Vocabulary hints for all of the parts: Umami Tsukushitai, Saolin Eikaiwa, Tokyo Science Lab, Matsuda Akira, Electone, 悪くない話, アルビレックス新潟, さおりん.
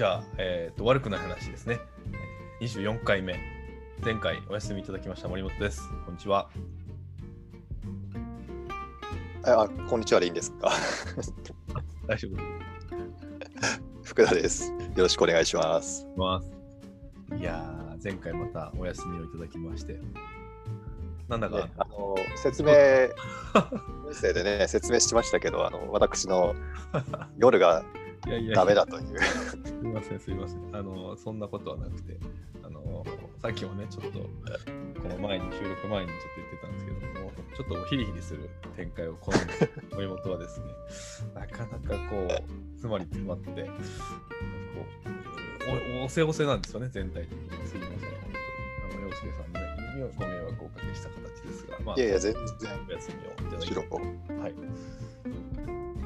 じゃあ、悪くない話ですね。24回目。前回お休みいただきました森本です。こんにちは。こんにちはでいいんですか？大丈夫。福田です。よろしくお願いします。いや前回またお休みをいただきまして。なんだか、ね、説明音声でね説明しましたけど、私の夜がダメだという。すみませんすみません、そんなことはなくて、さっきもねちょっとこの前に収録前にちょっと言ってたんですけども、ちょっとヒリヒリする展開を好む森本はですね、なかなかこう詰まり詰まってこうおせおせなんですよね、全体的に。すみません、本当に陽介さんね。ご迷惑をおかけした形ですが、まあ、いやいや全然お休みをいただきます、はい、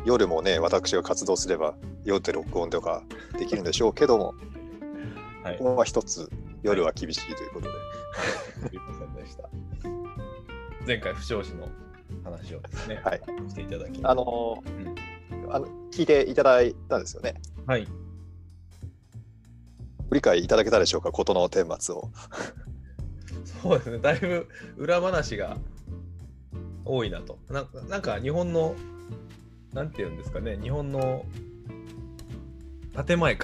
夜もね私が活動すれば夜で録音とかできるんでしょうけども、はい、ここは一つ夜は厳しいということで、はい、すいませんでした。前回不祥事の話をですね、はい、していただきました。聞いていただいたんですよね。はい、ご理解いただけたでしょうか、事の顛末を。そうですね、だいぶ裏話が多いなと。なんか日本のなんていうんですかね、日本の建前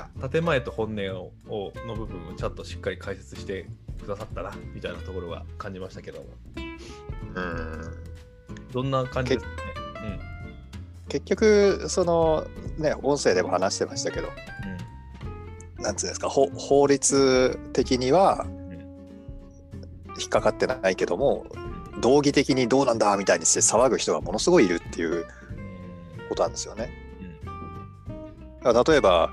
と本音をの部分をちゃんとしっかり解説してくださったなみたいなところは感じましたけども、どんな感じですかね。結局そのね音声でも話してましたけど、なんていうんですか、法律的には引っかかってないけども、道義的にどうなんだみたいにして騒ぐ人がものすごいいるっていうことなんですよね。だから例えば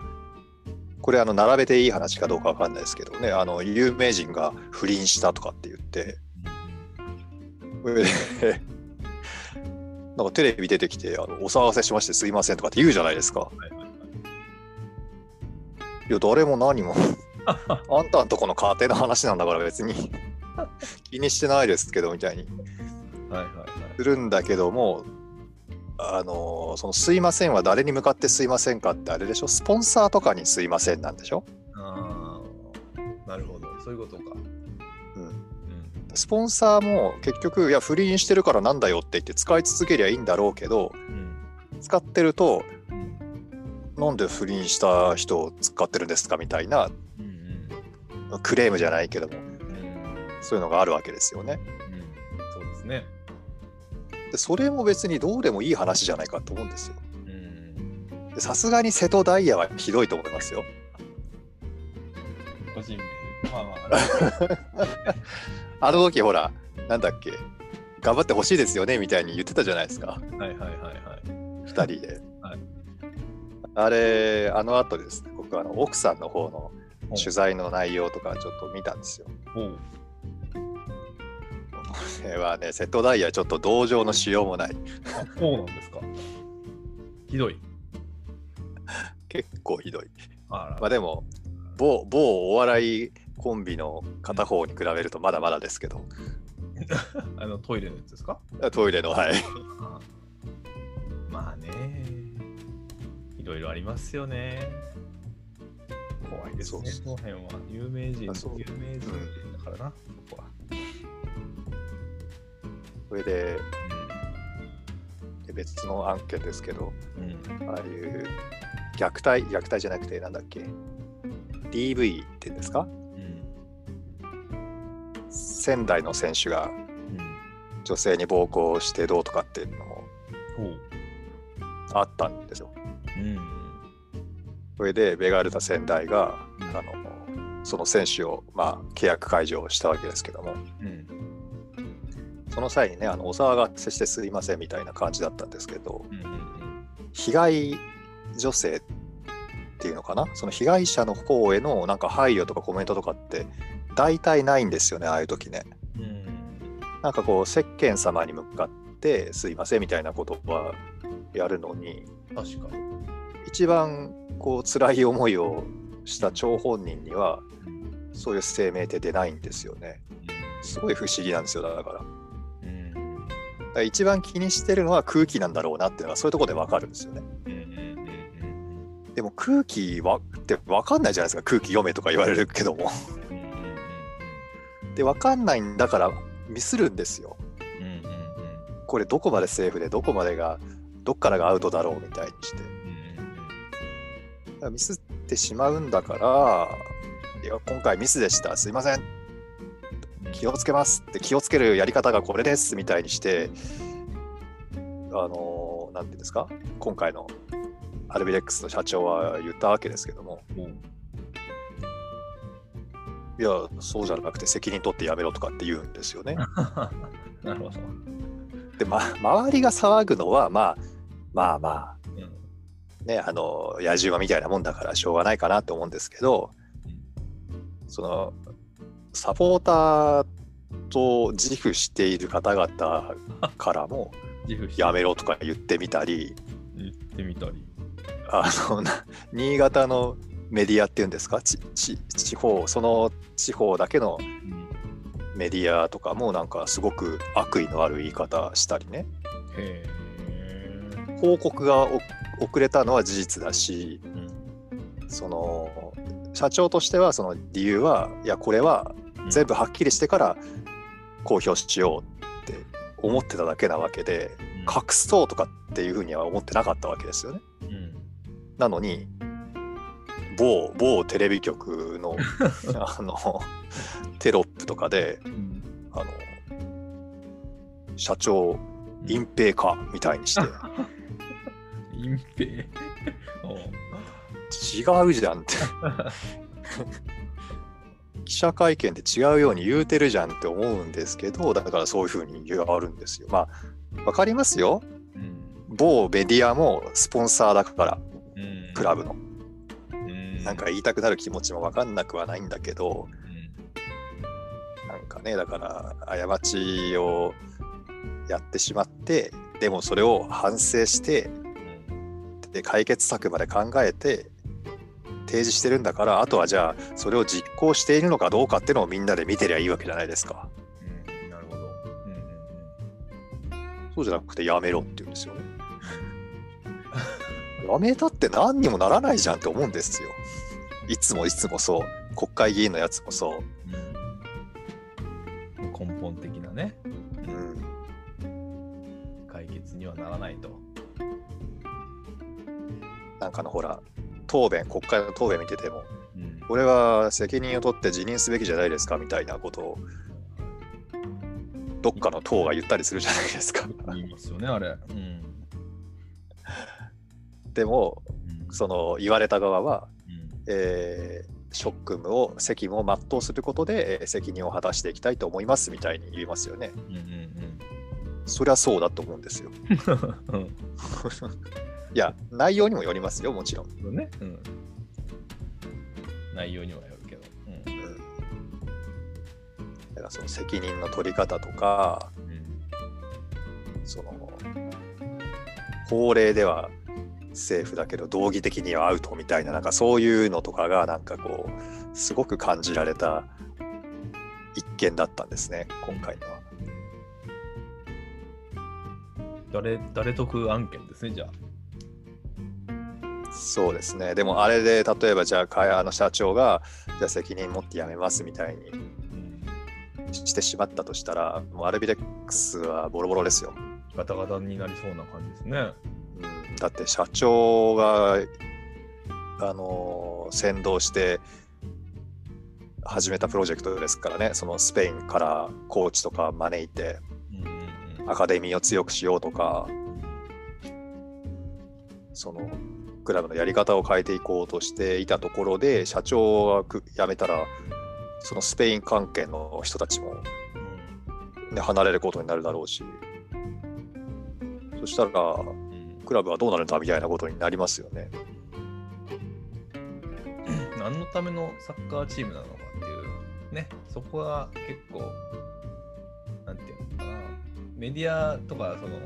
これ並べていい話かどうかわかんないですけどね、有名人が不倫したとかって言って、なんかテレビ出てきてお騒がせしましてすいませんとかって言うじゃないですか。いや誰も何もあんたんとこの家庭の話なんだから別に気にしてないですけどみたいにするんだけども、そのすいませんは誰に向かってすいませんかってあれでしょ、スポンサーとかにすいませんなんでしょ。ああ、なるほど、そういうことか。スポンサーも結局いや不倫してるからなんだよって言って使い続けりゃいいんだろうけど、使ってるとなんで不倫した人を使ってるんですかみたいな、クレームじゃないけどもそういうのがあるわけですよね。そうですね。でそれも別にどうでもいい話じゃないかと思うんですよ。さすがに瀬戸大也はひどいと思いますよ。個人名、まあまあ、あの時ほらなんだっけ、頑張ってほしいですよねみたいに言ってたじゃないですか。はいはいはいはい。2人で。はい、あれあとですね、僕奥さんの方の取材の内容とかちょっと見たんですよ。これはね、瀬戸大也ちょっと同情のしようもない。あ、そうなんですか。ひどい。結構ひどい。まあでも某お笑いコンビの片方に比べるとまだまだですけど。トイレのやつですか？トイレの、はい。まあね、いろいろありますよね。怖いですね。その辺は有名人だからな。そこは。それで別の案件ですけど、ああいう虐待じゃなくてなんだっけ、 DV っていうんですか、仙台の選手が女性に暴行してどうとかっていうのもあったんですよ。それでベガルタ仙台がその選手をまあ契約解除をしたわけですけども、その際にねお騒がせしてすいませんみたいな感じだったんですけど、被害女性っていうのかな、その被害者の方へのなんか配慮とかコメントとかって大体ないんですよね、ああいう時ね。なんかこう世間様に向かってすいませんみたいなことはやるのに、確かに一番こう辛い思いをした張本人にはそういう声明って出ないんですよね。すごい不思議なんですよ。だから一番気にしてるのは空気なんだろうなっていうのがそういうところで分かるんですよね。でも空気はって分かんないじゃないですか。空気読めとか言われるけどもで分かんないんだからミスるんですよ、うんうんうん、これどこまでセーフでどこまでがどっからがアウトだろうみたいにして、ミスってしまうんだから、いや今回ミスでしたすいません気をつけますって気をつけるやり方がこれですみたいにして、なんていうんですか、今回のアルビレックスの社長は言ったわけですけども、うん、いやそうじゃなくて責任取ってやめろとかって言うんですよねなるほど。で、周りが騒ぐのは、まあ、うん、ね、野獣馬みたいなもんだからしょうがないかなと思うんですけど、そのサポーターと自負している方々からもやめろとか言ってみたり新潟のメディアっていうんですか、地方、その地方だけのメディアとかもなんかすごく悪意のある言い方したりね。へー。報告が遅れたのは事実だし、うん、その社長としてはその理由は、いやこれは全部はっきりしてから公表しようって思ってただけなわけで、隠そうとかっていうふうには思ってなかったわけですよね、うん、なのに某テレビ局のテロップとかで、うん、社長隠蔽かみたいにして隠蔽違うじゃんって記者会見で違うように言うてるじゃんって思うんですけど、だからそういうふうに言われるんですよ。まあわかりますよ、うん、某メディアもスポンサーだから、うん、クラブの、うん、なんか言いたくなる気持ちもわかんなくはないんだけど、うん、なんかね、だから過ちをやってしまって、でもそれを反省して、うん、で解決策まで考えて提示してるんだから、あとはじゃあそれを実行しているのかどうかっていうのをみんなで見てりゃいいわけじゃないですか。そうじゃなくてやめろって言うんですよねやめたって何にもならないじゃんって思うんですよ。いつもそう、国会議員のやつもそう、うん、根本的なね、うん、解決にはならないと。なんかのほら国会の答弁見てても、うん、これは責任を取って辞任すべきじゃないですかみたいなことをどっかの党が言ったりするじゃないですか。言いますよねあれ、うん、でも、うん、その言われた側は、うん、職務を責務を全うすることで責任を果たしていきたいと思いますみたいに言いますよね、うんうんうん、そりゃそうだと思うんですよいや内容にもよりますよもちろん、ね、うん、内容にはよるけど、うんうん、だからその責任の取り方とか、うん、その法令ではセーフだけど道義的にはアウトみたいな、なんかそういうのとかがなんかこうすごく感じられた一件だったんですね今回のは。誰得案件ですねじゃあ。そうですね。でもあれで例えばじゃあ社長がじゃあ責任持って辞めますみたいにしてしまったとしたら、もうアルビレックスはボロボロですよ。ガタガタになりそうな感じですね、うん、だって社長が先導して始めたプロジェクトですからね。そのスペインからコーチとか招いて、うんうん、アカデミーを強くしようとか、そのクラブのやり方を変えていこうとしていたところで、社長が辞めたらそのスペイン関係の人たちも、ね、離れることになるだろうし、そしたらクラブはどうなるんだみたいなことになりますよね。何のためのサッカーチームなのかっていうね、そこは結構なんていうのかな、メディアとかその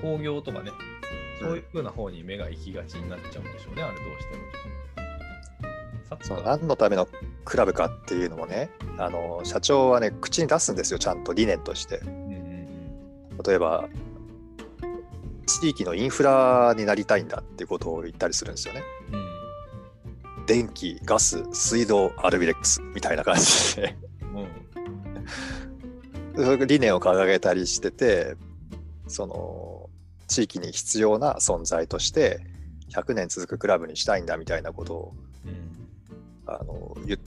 興行とかね、そういう風な方に目が行きがちになっちゃうんでしょうね、あれどうしても。その何のためのクラブかっていうのもね、社長はね口に出すんですよ、ちゃんと理念として、うんうん、例えば地域のインフラになりたいんだっていうことを言ったりするんですよね、うん、電気、ガス、水道、アルビレックスみたいな感じで、うん、理念を掲げたりしてて、その地域に必要な存在として100年続くクラブにしたいんだみたいなことを、うん、言っ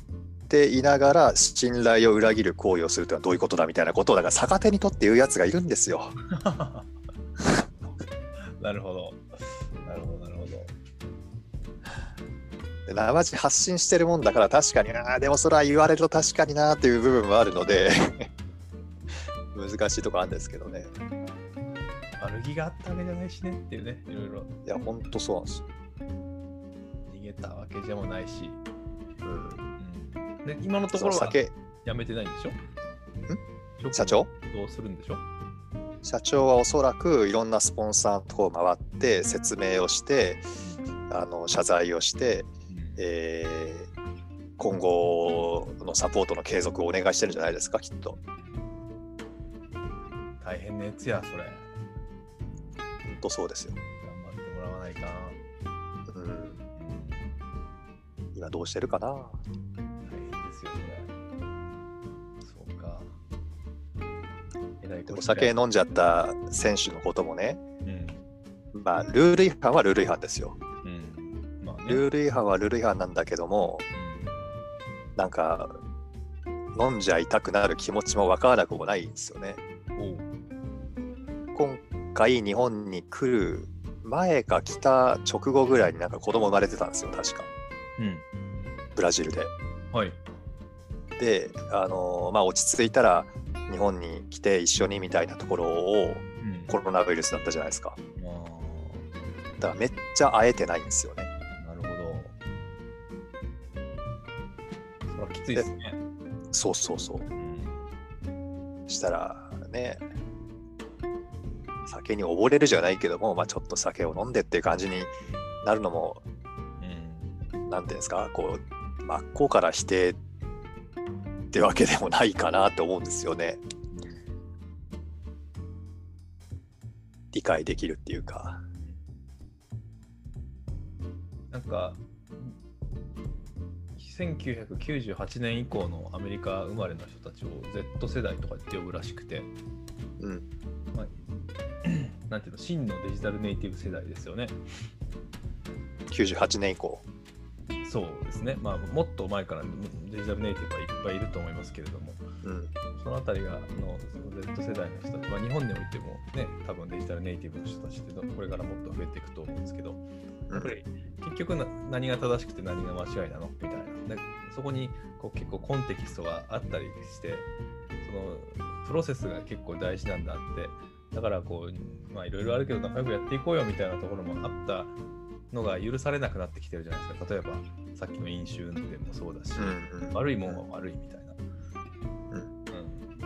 ていながら信頼を裏切る行為をするというのはどういうことだみたいなことをだから逆手に取って言うやつがいるんですよなるほどなるほどなるほど。なまじ発信してるもんだから確かにな、でもそれは言われると確かになという部分もあるので難しいとこあるんですけどね。悪気があったわけじゃないしねっていうね、いろいろ。いやほんとそうなんですよ。逃げたわけでもないし、うんうん、で今のところはやめてないんでしょ。ん？社長？どうするんでしょ。社長はおそらくいろんなスポンサーのところを回って説明をして謝罪をして。今後のサポートの継続をお願いしてるんじゃないですか、きっと。大変なやつや、それ。ほんとそうですよ。頑張ってもらわないかな。うん。今どうしてるかな。大変ですよ、それ。そうか。お酒飲んじゃった選手のこともね、うん、まあ、ルール違反はルール違反ですよ。ルール違反はルール違反なんだけども、なんか飲んじゃいたくなる気持ちも分からなくもないんですよね。今回日本に来る前か来た直後ぐらいになんか子供生まれてたんですよ、確か、うん、ブラジルで、はい、で、まあ、落ち着いたら日本に来て一緒にみたいなところを、うん、コロナウイルスだったじゃないですか。だからめっちゃ会えてないんですよね。きついですね。そうそうそう、うん、したらね、酒に溺れるじゃないけども、まあ、ちょっと酒を飲んでっていう感じになるのも、うん、なんていうんですか、こう真っ向から否定ってわけでもないかなと思うんですよね。理解できるっていうか、なんか1998年以降のアメリカ生まれの人たちを Z 世代とかって呼ぶらしくて、うん、まあ、なんていうの、真のデジタルネイティブ世代ですよね。98年以降。そうですね。まあ、もっと前からデジタルネイティブはいっぱいいると思いますけれども、うん、そのあたりがZ 世代の人たち、まあ、日本においてもね、多分デジタルネイティブの人たちってこれからもっと増えていくと思うんですけど、やっぱり結局何が正しくて何が間違いなのみたいな、そこにこう結構コンテキストがあったりして、そのプロセスが結構大事なんだって、だからこう、まあいろいろあるけど仲良くやっていこうよみたいなところもあったのが許されなくなってきてるじゃないですか。例えばさっきの飲酒運転もそうだし、うんうん、悪いもんは悪いみたいな、うんうん、で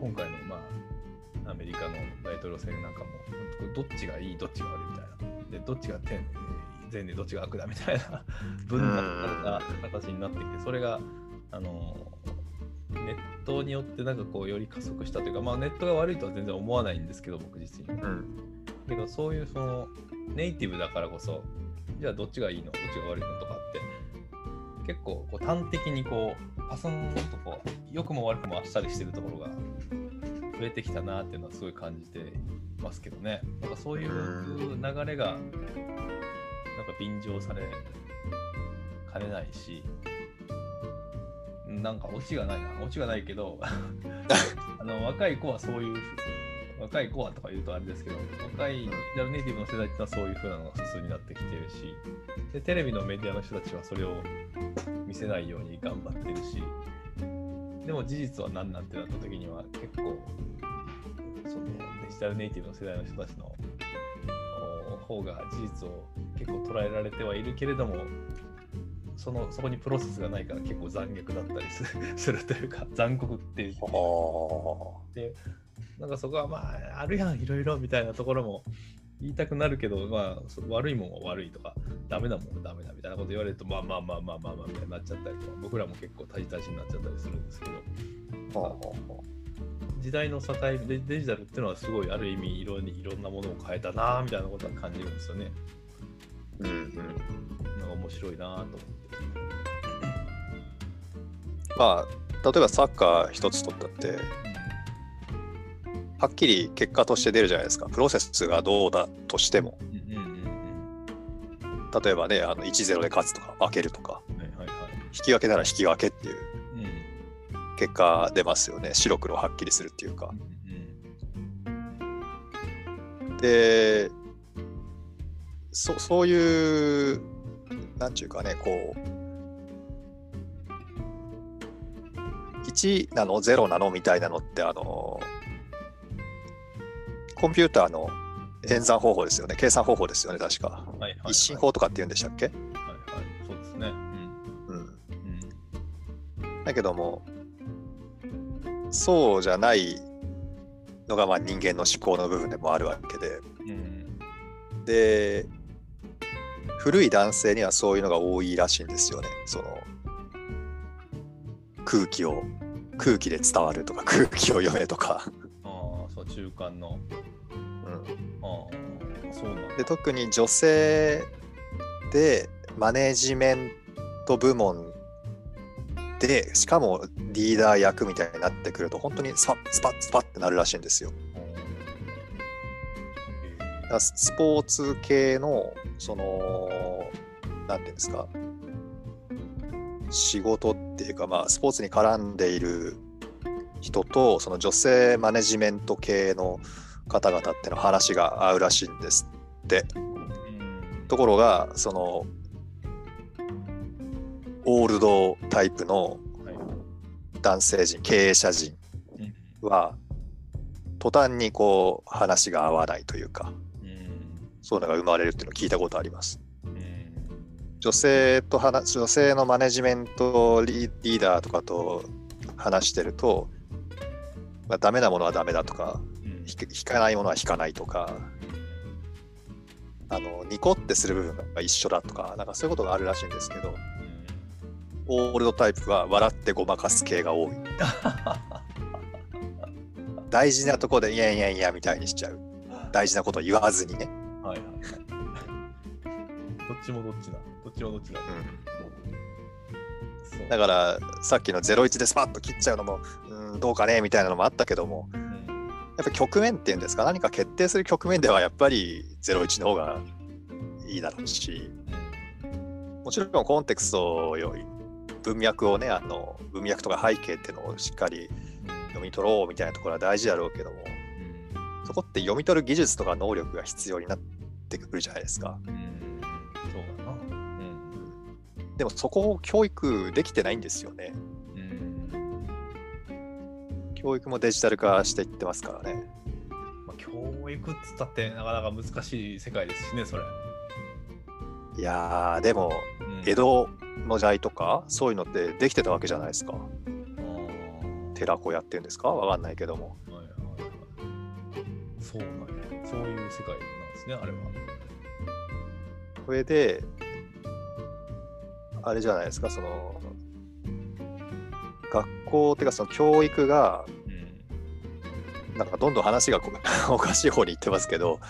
今回の、まあ、アメリカの大統領選なんかもどっちがいいどっちが悪いみたいな、でどっちが善でどっちが悪だみたいな分断な形になってきて、それがネットによってなんかこうより加速したというか、まあ、ネットが悪いとは全然思わないんですけど僕自身、うん、けどそういうそのネイティブだからこそ、じゃあどっちがいいのどっちが悪いのとかって結構こう端的にこうパスンとこう良くも悪くもあっさりしてるところが増えてきたなっていうのはすごい感じてますけどね。なんかそういう流れがなんか便乗されかねないし、なんかオチがないけど若い子はそういう、若い子はとか言うとあれですけど、若いデジタルネイティブの世代ってのはそういう風なのが普通になってきてるし、でテレビのメディアの人たちはそれを見せないように頑張ってるし、でも事実は何なんてなった時には結構そのデジタルネイティブの世代の人たちの方が事実を結構捉えられてはいるけれども、そこにプロセスがないから結構残虐だったりするというか、残酷っていうで、なんかそこはまああるやんいろいろみたいなところも言いたくなるけど、まあ悪いもんは悪いとかダメなもんはダメだみたいなこと言われると、まあまあまあまあまあまあみたいになっちゃったりとか、僕らも結構タジタジになっちゃったりするんですけど、時代の境目でデジタルっていうのはすごいある意味色にいろんなものを変えたなみたいなことは感じるんですよね。うんうん、なんか面白いなと思って。まあ例えばサッカー一つ取ったってはっきり結果として出るじゃないですか。プロセスがどうだとしても、うんうんうん、例えばね1-0 で勝つとか負けるとか、はいはいはい、引き分けなら引き分けっていう結果出ますよね。白黒はっきりするっていうか、うんうん、でそういうなんちゅうかねこう1なの0なのみたいなのってコンピューターの演算方法ですよね。計算方法ですよね確か、はいはいはい、一進法とかって言うんでしたっけ、はいはい、そうですね、うんうん、だけどもそうじゃないのがまあ人間の思考の部分でもあるわけで、うん、で古い男性にはそういうのが多いらしいんですよね。その空気で伝わるとか空気を読めとかあそう中間の、うん、あそうなんで特に女性でマネジメント部門でしかもリーダー役みたいになってくると本当にスパッってなるらしいんですよ。だからスポーツ系のそのなんていうんですか仕事っていうかまあスポーツに絡んでいる人とその女性マネジメント系の方々っての話が合うらしいんですって。ところがそのオールドタイプの男性陣、経営者陣は途端にこう話が合わないというか、そういうのが生まれるっていうのを聞いたことあります。女性のマネジメントリーダーとかと話してると、まあ、ダメなものはダメだとか、引かないものは引かないとか、ニコってする部分が一緒だとか、なんかそういうことがあるらしいんですけど、オールドタイプは笑ってごまかす系が多い大事なとこでいやいやいやみたいにしちゃう、大事なこと言わずにね、はいはいはい、どっちもどっちだ、うん、そうだからさっきの01でスパッと切っちゃうのもどうかねみたいなのもあったけども、うん、やっぱ局面っていうんですか、何か決定する局面ではやっぱり01の方がいいだろうし、もちろんコンテクストより文脈をね、文脈とか背景っていうのをしっかり読み取ろうみたいなところは大事だろうけども、うん、そこって読み取る技術とか能力が必要になってくるじゃないですか、うん、そうだな、うん、でもそこを教育できてないんですよね、うん、教育もデジタル化していってますからね、まあ、教育っつったってなかなか難しい世界ですしねそれ。いやでも、うん、江戸の時代とかそういうのってできてたわけじゃないですか。寺子屋っていうんですか、わかんないけども、はいはいはい、そうなんや、そういう世界なんですねあれは。これであれじゃないですか、その学校っていうかその教育が、うん、なんかどんどん話がおかしい方に行ってますけど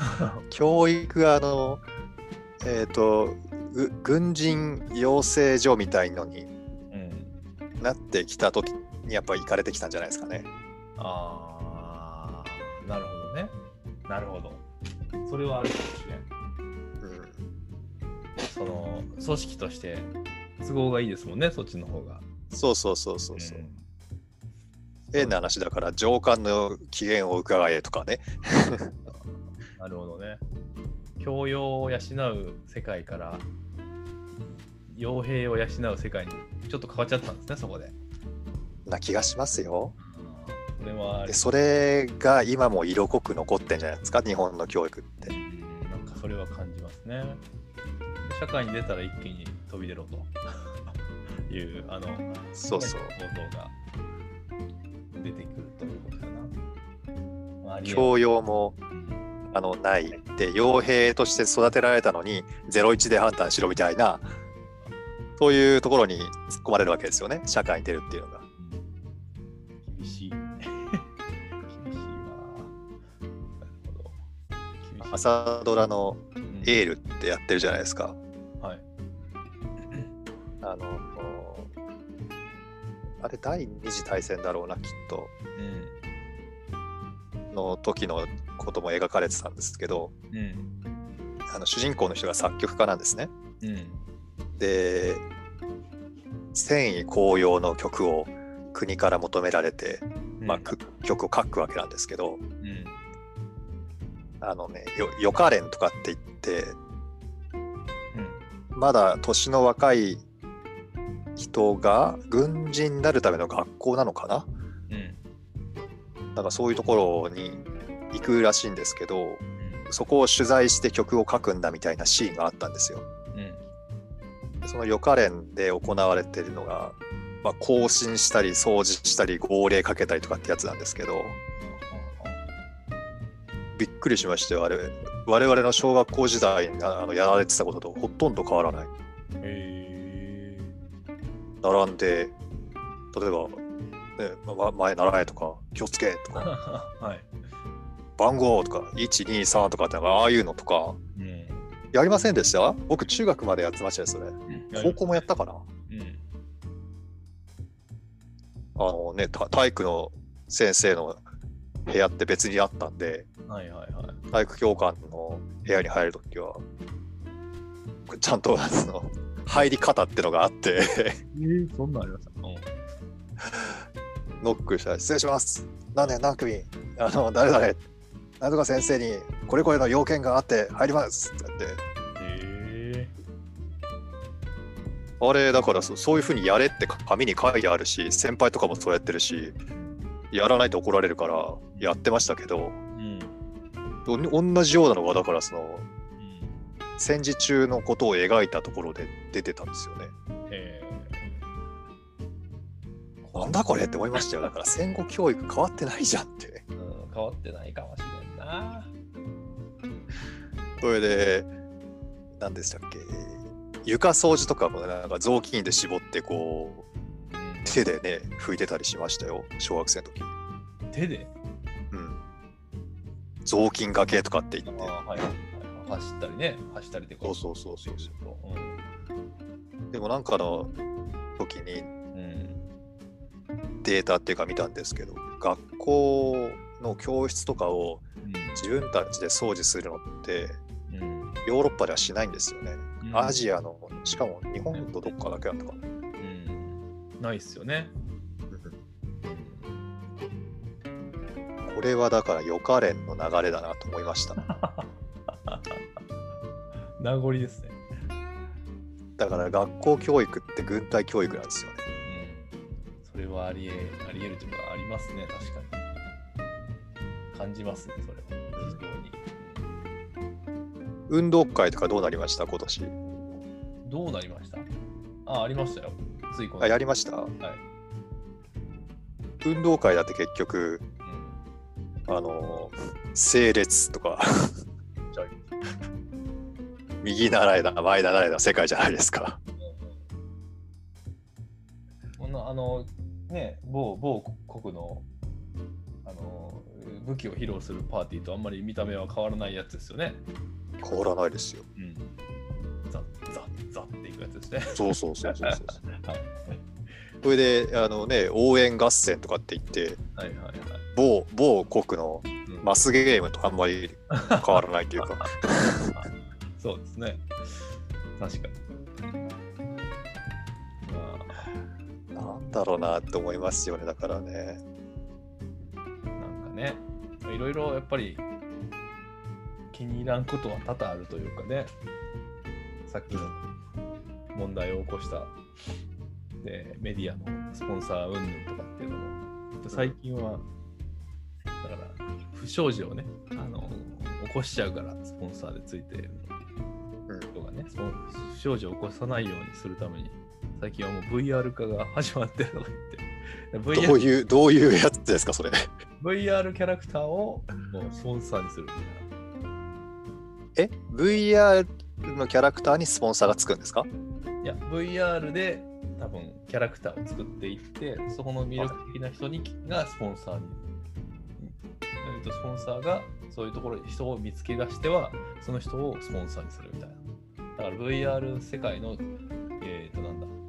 教育が軍人養成所みたいのになってきた時にやっぱり行かれてきたんじゃないですかね。ああ、なるほどね。なるほど。それはあるかもしれん。うん。その組織として都合がいいですもんね、そっちの方が。そうそう。変な話だから上官の機嫌を伺えとかね。なるほどね。教養を養う世界から傭兵を養う世界にちょっと変わっちゃったんですねそこで。な気がしますよ。それはで、それが今も色濃く残ってんじゃないですか日本の教育って。なんかそれは感じますね。社会に出たら一気に飛び出ろというそうことが出てくるということかな。教養も。ないで傭兵として育てられたのに01で判断しろみたいな、そういうところに突っ込まれるわけですよね社会に出るっていうのが。厳しい厳しいわ。なるほど。朝ドラのエールってやってるじゃないですか、うん、あれ第二次大戦だろうなきっと、うん、の時のことも描かれてたんですけど、うん、主人公の人が作曲家なんですね、うん、で戦意高揚の曲を国から求められて、まあうん、曲を書くわけなんですけど、うん、ヨカレンとかって言って、うん、まだ年の若い人が軍人になるための学校なのかな、うん、なんかそういうところに行くらしいんですけど、うん、そこを取材して曲を書くんだみたいなシーンがあったんですよ、うん、その予科練で行われてるのが、まあ、行進したり掃除したり号令かけたりとかってやつなんですけど、びっくりしましたよ。あれ我々の小学校時代にやられてたこととほとんど変わらない。並んで例えば、ねま、前習えとか気をつけとか、はい、番号とか 1,2,3 とかってああいうのとか、うん、やりませんでした？僕中学までやってましたよそれ、うん、高校もやったかな、うん、体育の先生の部屋って別にあったんで、はいはいはい、体育教官の部屋に入るときはちゃんと入り方ってのがあって、そんなありました。ノックしたら失礼します。何年何組誰々なんとか先生にこれこれの要件があって入りますって言って。あれだからそういう風にやれって紙に書いてあるし、先輩とかもそうやってるし、やらないと怒られるからやってましたけど、うん、同じようなのがだから戦時中のことを描いたところで出てたんですよね。なんだこれって思いましたよ。だから戦後教育変わってないじゃんって、うん、変わってないかもしれんな。それで何でしたっけ、床掃除とかもなんか雑巾で絞ってこう、うん、手でね拭いてたりしましたよ小学生の時。手で、うん、雑巾がけとかって言って。走ったりね、走ったりでこう。そう、うん、でもなんかの時に、うん、データっていうか見たんですけど、学校の教室とかを自分たちで掃除するのって、うん、ヨーロッパではしないんですよね、うん、アジアのしかも日本とどっかだけだったかな、うん、ないっすよね。これはだから予科練の流れだなと思いました名残ですね。だから学校教育って軍隊教育なんですよね、うん、それはあり得るというかありますね。確かに感じますねそれは非常に。運動会とかどうなりました？今年どうなりました？ありましたよ。ついこのやりました、はい、運動会だって結局、うん、整列とか右習いだ前習いだ世界じゃないですか。このね某国の武器を披露するパーティーとあんまり見た目は変わらないやつですよね。変わらないですよ。うん、ザッザッザッっていくやつですね。そう、はい。それでね応援合戦とかって言って、はいはいはい、某国のマスゲームとあんまり変わらないというか。そうですね。確かに。なんだろうなって思いますよね。だからね。なんかね、いろいろやっぱり気に入らんことは多々あるというかね。さっきの問題を起こしたでメディアのスポンサー云々とかっていうのも、最近はだから不祥事をね起こしちゃうからスポンサーでついてる人がね、不祥事を起こさないようにするために最近はもう VR 化が始まってるとか言って、どういうやつですかそれ。VR キャラクターをもうスポンサーにするみたいな。VR のキャラクターにスポンサーがつくんですか？いや VR で多分キャラクターを作っていって、そこの魅力的な人にがスポンサーに、スポンサーがそういうところに人を見つけ出してはその人をスポンサーにするみたいな。だから VR 世界のなん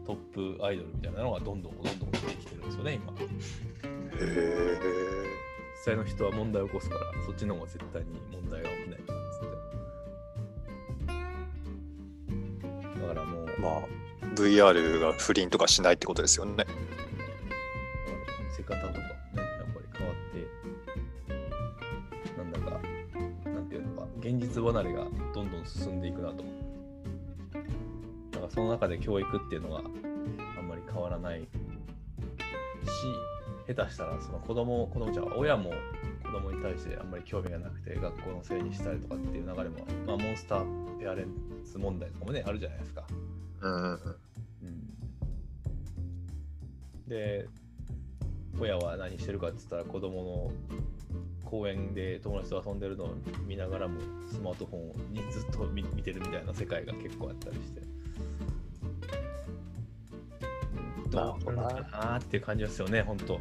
だトップアイドルみたいなのがどんどん出てきてるんですよね今。へえ。実際の人は問題を起こすからそっちの方が絶対に問題が起きないっつって。だからもうまあ VR が不倫とかしないってことですよね。見せ方とかもねやっぱり変わってなんだかなんていうのか現実離れがどんどん進んでいくなと。その中で教育っていうのがあんまり変わらないし、下手したらその子供ちゃん親も子供に対してあんまり興味がなくて学校のせいにしたりとかっていう流れも、まあ、モンスターペアレンツ問題とかもねあるじゃないですか。うん、で親は何してるかって言ったら子供の公園で友達と遊んでるのを見ながらもスマートフォンをずっと 見てるみたいな世界が結構あったりして。どうなるかなっていう感じですよね。本当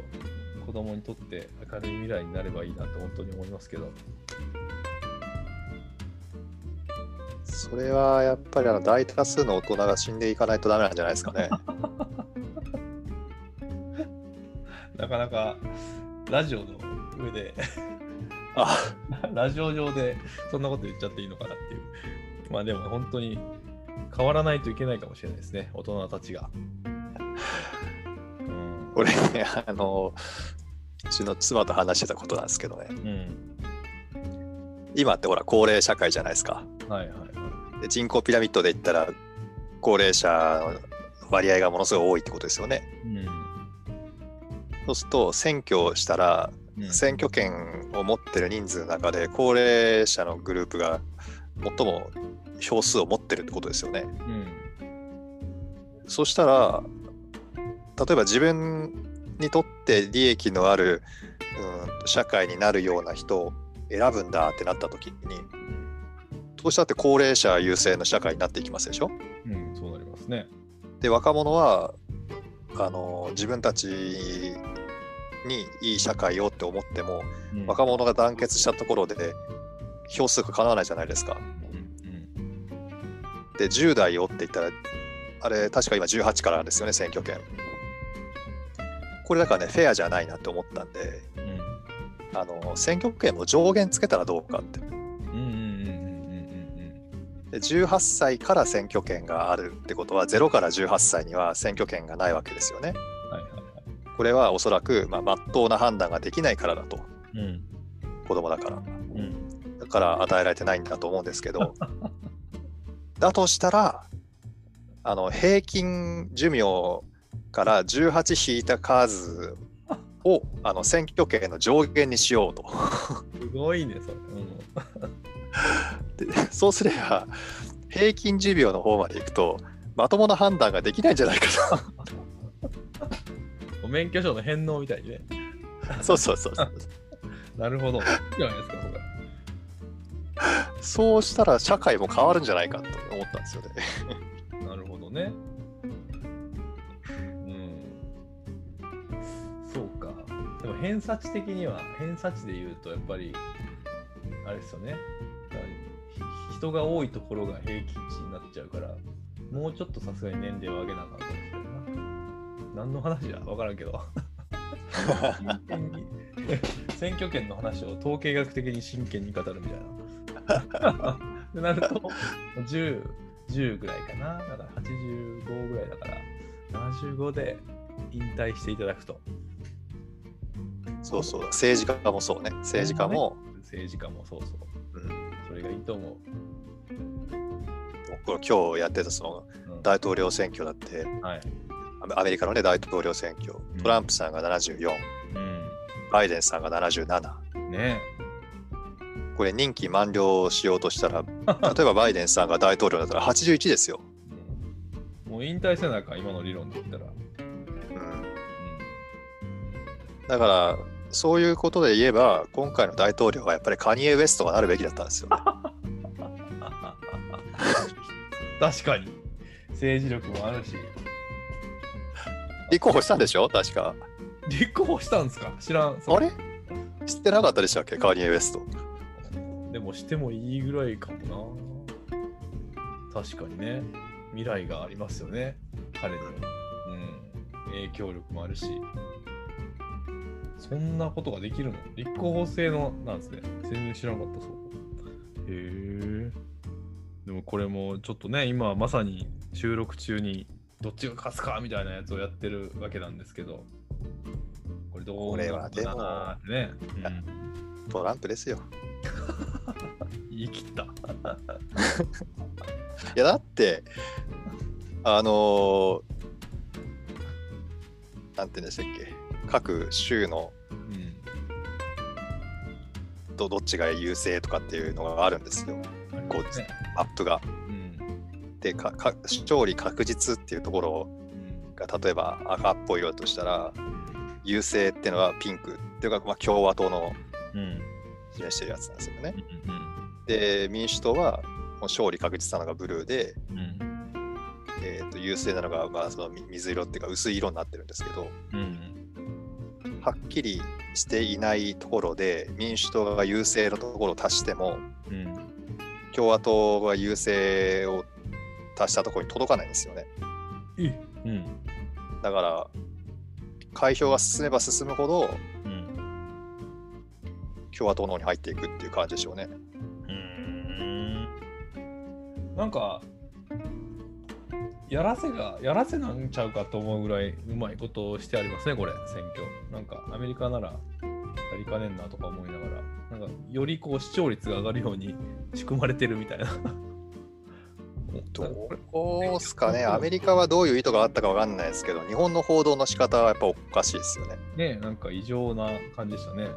子供にとって明るい未来になればいいなと本当に思いますけど、それはやっぱり大多数の大人が死んでいかないとダメなんじゃないですかね。なかなかラジオの上でラジオ上でそんなこと言っちゃっていいのかなっていう。まあでも本当に変わらないといけないかもしれないですね、大人たちが。これね、うちの妻と話してたことなんですけどね、今ってほら高齢社会じゃないですか、はいはいはい、で人口ピラミッドでいったら高齢者の割合がものすごい多いってことですよね、そうすると選挙をしたら、選挙権を持ってる人数の中で高齢者のグループが最も票数を持ってるってことですよね、そしたら例えば自分にとって利益のある、社会になるような人を選ぶんだってなった時にどうしたって高齢者優勢の社会になっていきますでしょ、そうなりますね。で若者は自分たちにいい社会をって思っても、若者が団結したところで票数がかなわないじゃないですか、で10代をって言ったらあれ確か今18からですよね選挙権。これだからねフェアじゃないなって思ったんで、選挙権も上限つけたらどうかって、で18歳から選挙権があるってことは0から18歳には選挙権がないわけですよね、これはおそらくまっとうな判断ができないからだと、子供だから、だから与えられてないんだと思うんですけどだとしたら平均寿命から18引いた数を選挙権の上限にしようと。すごいねそれ、でそうすれば平均寿命の方までいくとまともな判断ができないんじゃないかな。お免許証の返納みたいにね。そうなるほど、いいじゃないですかそれ。そうしたら社会も変わるんじゃないかと思ったんですよね。ね、そうか。でも偏差値的には偏差値で言うとやっぱりあれですよね、人が多いところが平均値になっちゃうからもうちょっとさすがに年齢を上げなかったりするな。何の話や分からんけど選挙権の話を統計学的に真剣に語るみたいなでなると10ぐらいかな、だから85ぐらいだから75で引退していただくと。そうそう、政治家もそうね、政治家もそうそう、それがいいと思う。僕は今日やってたその大統領選挙だって、アメリカのね大統領選挙、トランプさんが74、バイデンさんが77ね。これ任期満了しようとしたら例えばバイデンさんが大統領だったら81ですよ。もう引退せなきゃ今の理論で言ったら、だからそういうことで言えば今回の大統領はやっぱりカニエ・ウェストがなるべきだったんですよ、ね、確かに政治力もあるし立候補したんでしょ確か。立候補したんですか知らん。あれ知ってなかったでしたっけカニエ・ウェスト。でもしてもいいぐらいかもな。確かにね、未来がありますよね彼には。影響力もあるし、そんなことができるの？立候補制のなんですね。全然知らなかったそう。へえ。でもこれもちょっとね、今まさに収録中にどっちが勝つかみたいなやつをやってるわけなんですけど、これどうなったかなってね、うん。トランプですよ。言い切った。いやだってなんて言うんでしたっけ、各州の、うん、どっちが優勢とかっていうのがあるんですよ、こうマップが、うん、で勝利確実っていうところが、例えば赤っぽい色としたら優勢っていうのはピンクっていうか、まあ、共和党の示してるやつなんですよね、うんうんうん、で民主党は勝利確実なのがブルーで、うん、優勢なのが、まあ、その水色っていうか薄い色になってるんですけど、うん、はっきりしていないところで民主党が優勢のところを足しても、うん、共和党が優勢を足したところに届かないんですよね、うん、だから開票が進めば進むほど、うん、共和党の方に入っていくっていう感じでしょうね。なんかやらせなんちゃうかと思うぐらいうまいことをしてありますね、これ選挙。なんかアメリカならやりかねんなとか思いながら、なんかよりこう視聴率が上がるように仕組まれてるみたいな。どうすかね、アメリカはどういう意図があったかわかんないですけど、日本の報道の仕方はやっぱおかしいですよね。ねえ、なんか異常な感じでしたね。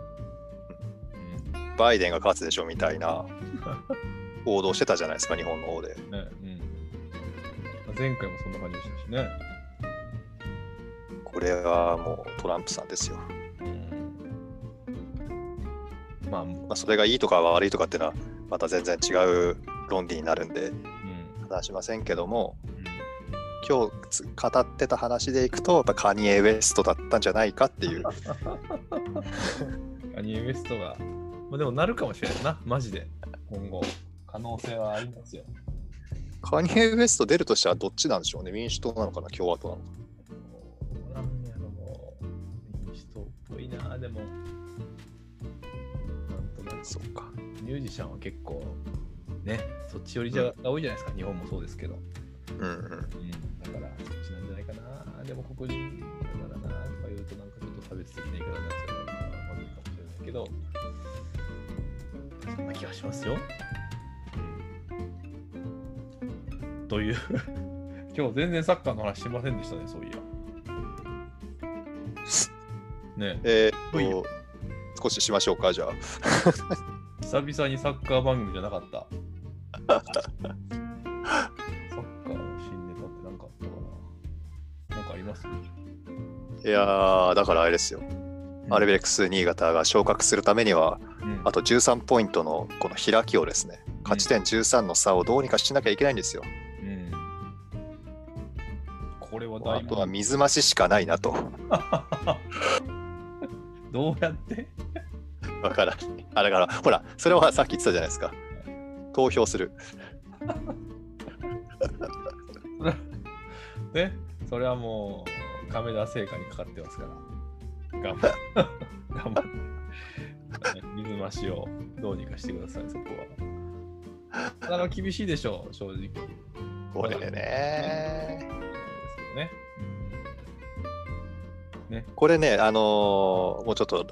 うん、バイデンが勝つでしょみたいな。報道してたじゃないですか、日本の方で、ね、うん、前回もそんな感じでしたしね。これはもうトランプさんですよ、うん、まあそれがいいとか悪いとかっていうのはまた全然違う論理になるんで、うん、話しませんけども、うん、今日語ってた話でいくとやっぱカニエ・ウェストだったんじゃないかっていう。カニエ・ウェストが、まあ、でもなるかもしれないな、マジで今後可能性はありますよ。カニエ・ウエスト出るとしたらどっちなんでしょうね。民主党なのかな、共和党なのかな。なんやろ、もう民主党っぽいな。でもなんとなく、そっか、ミュージシャンは結構ね、そっち寄りじゃ、うん、多いじゃないですか。日本もそうですけど、うんうん、だからそっちなんじゃないかな。でも黒人だからなとか言うとなんかちょっと差別的な言い方になっちゃうからまずいかもしれないけど、そんな気がしますよ。という今日全然サッカーの話しませんでしたね、そういや。ねえ、少ししましょうか、じゃあ。久々にサッカー番組じゃなかった。サッカーの新ネタって何かあったかな。なんかあります？いやー、だからあれですよ。アルビレックス新潟が昇格するためには、うん、あと13ポイントのこの開きをですね、勝ち点13の差をどうにかしなきゃいけないんですよ。うん、これは大問題。あとは水増ししかないなと。どうやって？わからん。あれからほら、それはさっき言ってたじゃないですか。投票する。ね、それはもう亀田製菓にかかってますから。頑張って水増しをどうにかしてください。そこはなかなか厳しいでしょう、正直これね。これね、もうちょっと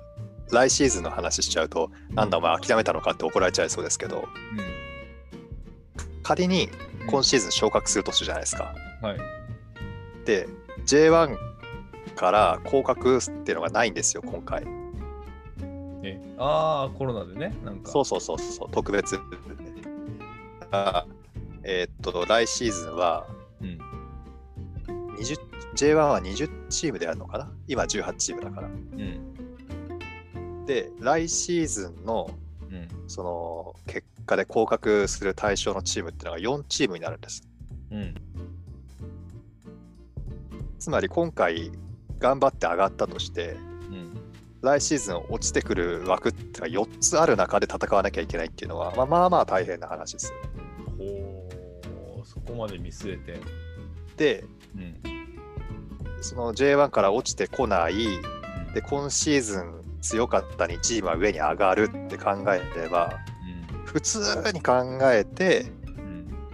来シーズンの話しちゃうと、なんだお前諦めたのかって怒られちゃいそうですけど、うん、仮に今シーズン昇格するとするじゃないですか、うん、はい、で J1から降格っていうのがないんですよ今回。コロナでね、なんかそう特別、ね、来シーズンは、うん、J1 は20チームでやるのかな、今18チームだから、うん、で来シーズンの、うん、その結果で降格する対象のチームっていうのが4チームになるんです、うん、つまり今回頑張って上がったとして、うん、来シーズン落ちてくる枠ってのが4つある中で戦わなきゃいけないっていうのは、まあ大変な話ですよ。ほう、そこまで見据えて。で、うん、その J1 から落ちてこないで今シーズン強かったにチームは上に上がるって考えれば、普通に考えて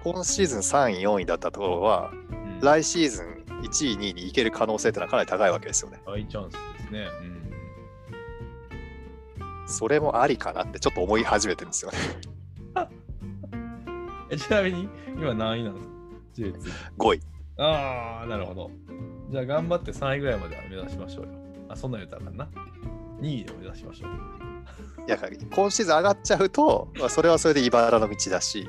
今シーズン3位4位だったところは来シーズン1位2位に行ける可能性ってのはかなり高いわけですよね。大チャンスですね、うん、それもありかなってちょっと思い始めてるんですよねちなみに今何位なんですか？ 5 位。ああ、なるほど。じゃあ頑張って3位ぐらいまでは目指しましょうよ。あ、そんな言うたらかな。2位で目指しましょう。いや、今シーズン上がっちゃうと、それはそれで茨の道だし、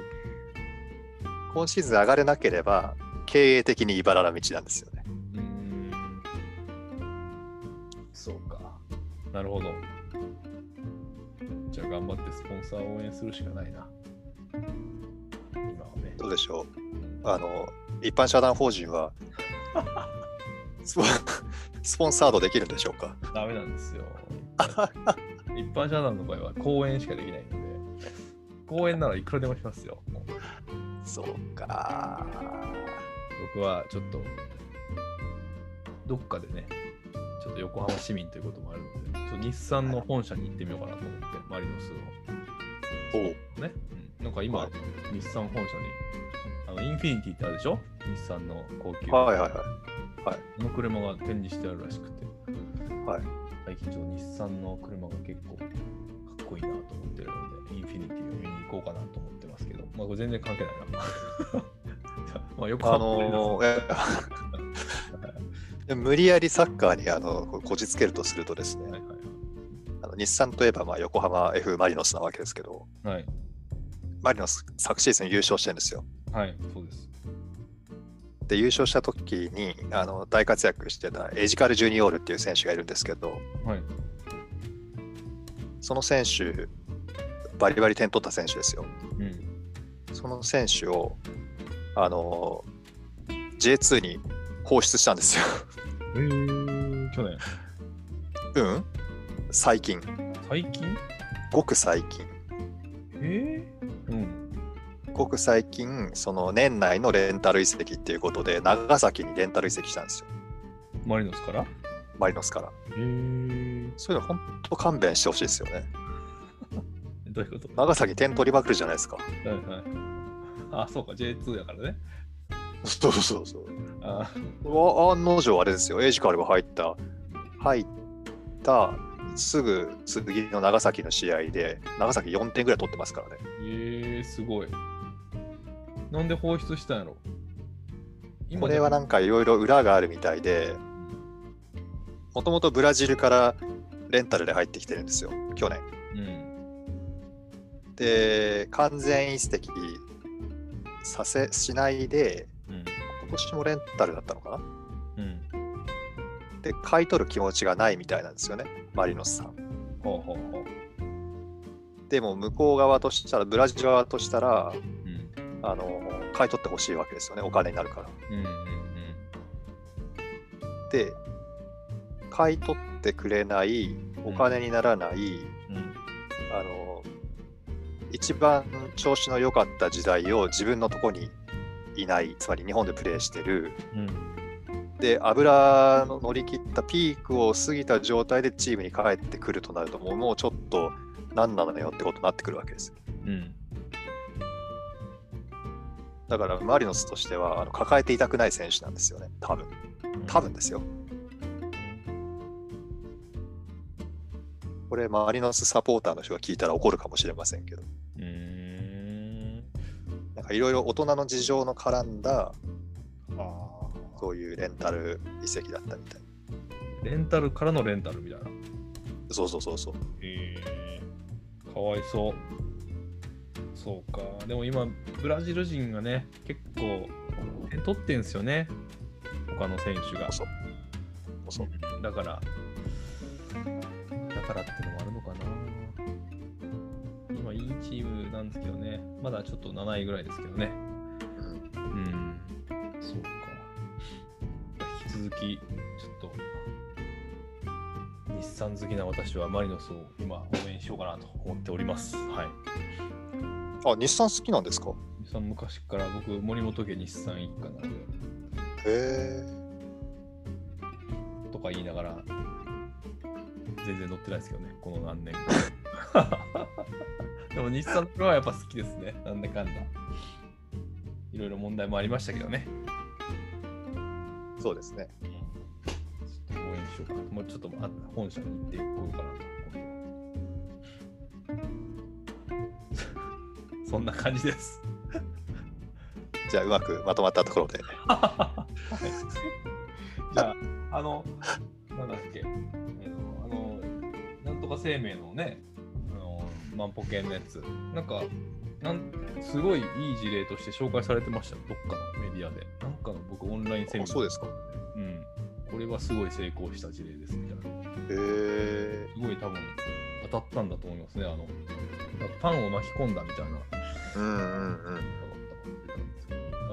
今シーズン上がれなければ経営的に茨の道なんですよね。そうか。なるほど。じゃあ頑張ってスポンサーを応援するしかないな。どうでしょう、一般社団法人はスポンサードできるんでしょうか？ダメなんですよ一般社団の場合は講演しかできないので、講演ならいくらでもしますよ。そうか。僕はちょっとどっかでね、ちょっと横浜市民ということもあるので、ちょっと日産の本社に行ってみようかなと思って、マリノスのおね、なんか今、はい、日産本社にインフィニティってあるでしょ、日産の高級、はいはいはいはい、この車が展示してあるらしくて、はい、最近ちょっと日産の車が結構かっこいいなと思ってるので、インフィニティを見に行こうかなと思ってますけど、まあこれ全然関係ないなまあよく無理やりサッカーにこじつけるとするとですね、はいはいはい、日産といえばまあ横浜 F マリノスなわけですけど、はい、マリノス昨シーズン優勝してるんですよ。はい、そうです。で、優勝した時に大活躍してたエジカル・ジュニオールっていう選手がいるんですけど、はい、その選手、バリバリ点取った選手ですよ。うん、その選手をJ2 に放出したんですよ。去年。うん？最近。最近？ごく最近。ごく最近、その年内のレンタル移籍っていうことで長崎にレンタル移籍したんですよ。マリノスから？マリノスから。そういうの本当勘弁してほしいですよね。どういうこと？長崎点取りまくるじゃないですか。はいはい。あ、そうか J2 だからね。そうそうそう。案の定あれですよ。エジカルが入ったすぐ次の長崎の試合で長崎4点ぐらい取ってますからね。すごい。なんで放出したんやろ。これはなんかいろいろ裏があるみたいで、もともとブラジルからレンタルで入ってきてるんですよ、去年。うん、で、完全移籍しないで、うん、今年もレンタルだったのかな、うん、で、買い取る気持ちがないみたいなんですよね、マリノスさん。ほうほうほう。でも向こう側としたら、ブラジル側としたら、うん、買い取ってほしいわけですよね、お金になるから、うんうんうん、で買い取ってくれない、お金にならない、うんうん、一番調子の良かった時代を自分のとこにいない、つまり日本でプレーしてる、うん、で油の乗り切ったピークを過ぎた状態でチームに帰ってくるとなると、もうちょっと何なのよってことになってくるわけですよ、うん、だからマリノスとしては抱えていたくない選手なんですよね、多分ですよ。これマリノスサポーターの人が聞いたら怒るかもしれませんけど、なんかいろいろ大人の事情の絡んだ、そういうレンタル移籍だったみたい。レンタルからのレンタルみたいな。そうそうそうそう。かわいそう。そうか。でも今ブラジル人がね、結構点取ってんすよね、他の選手が。そうだからってのもあるのかな。今いいチームなんですけどね、まだちょっと7位ぐらいですけどね。うん、そうか。引き続きちょっと。日産好きな私はマリノスを今応援しようかなと思っております。はい。あ、日産好きなんですか？日産昔から、僕森本家日産一家なので。へえ。か言いながら全然乗ってないですけどね、この何年かでも日産のはやっぱ好きですね、なんだかんだいろいろ問題もありましたけどね。そうですね、ちょっと応援しようかな、もうちょっと本社に行っていこうかなと。そんな感じですじゃあうまくまとまったところでじゃあなんだっけ、なんとか生命のね、万歩計のやつなんかすごいいい事例として紹介されてました、どっかのメディアでなんかの僕オンラインセミナー。そうですか、うん、これはすごい成功した事例ですみたいな。すごい多分当たったんだと思いますね、パンを巻き込んだみたいな。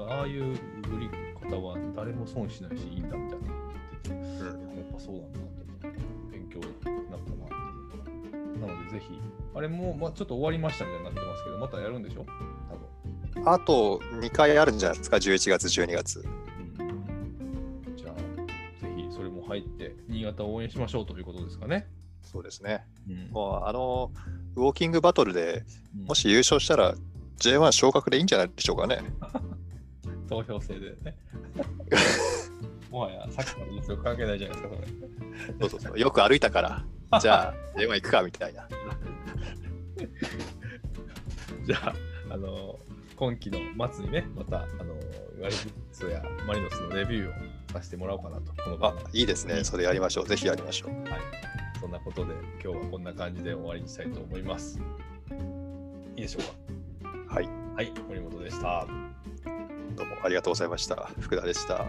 ああいう売り方は誰も損しないしいいんだみたいな、やっぱそうなんだなと勉強になったな。なのでぜひあれも、ちょっと終わりましたみたいになってますけど、またやるんでしょ多分。あと2回あるんじゃないですか、11月12月、うん、じゃあぜひそれも入って新潟を応援しましょうということですかね。そうですね、うん、もうウォーキングバトルでもし優勝したら J1 昇格でいいんじゃないでしょうかね投票制でねもはやさっきの優勝関係ないじゃないですかそれそうよく歩いたからじゃあ J1 行くかみたいなじゃあ今期の末にね、またガリブッツやマリノスのレビューをさせてもらおうかなと。この場合いいですね、それやりましょう、ぜひやりましょう、はい。そんなことで今日はこんな感じで終わりにしたいと思います。いいでしょうか。はい、はい、森本でした。どうもありがとうございました。福田でした。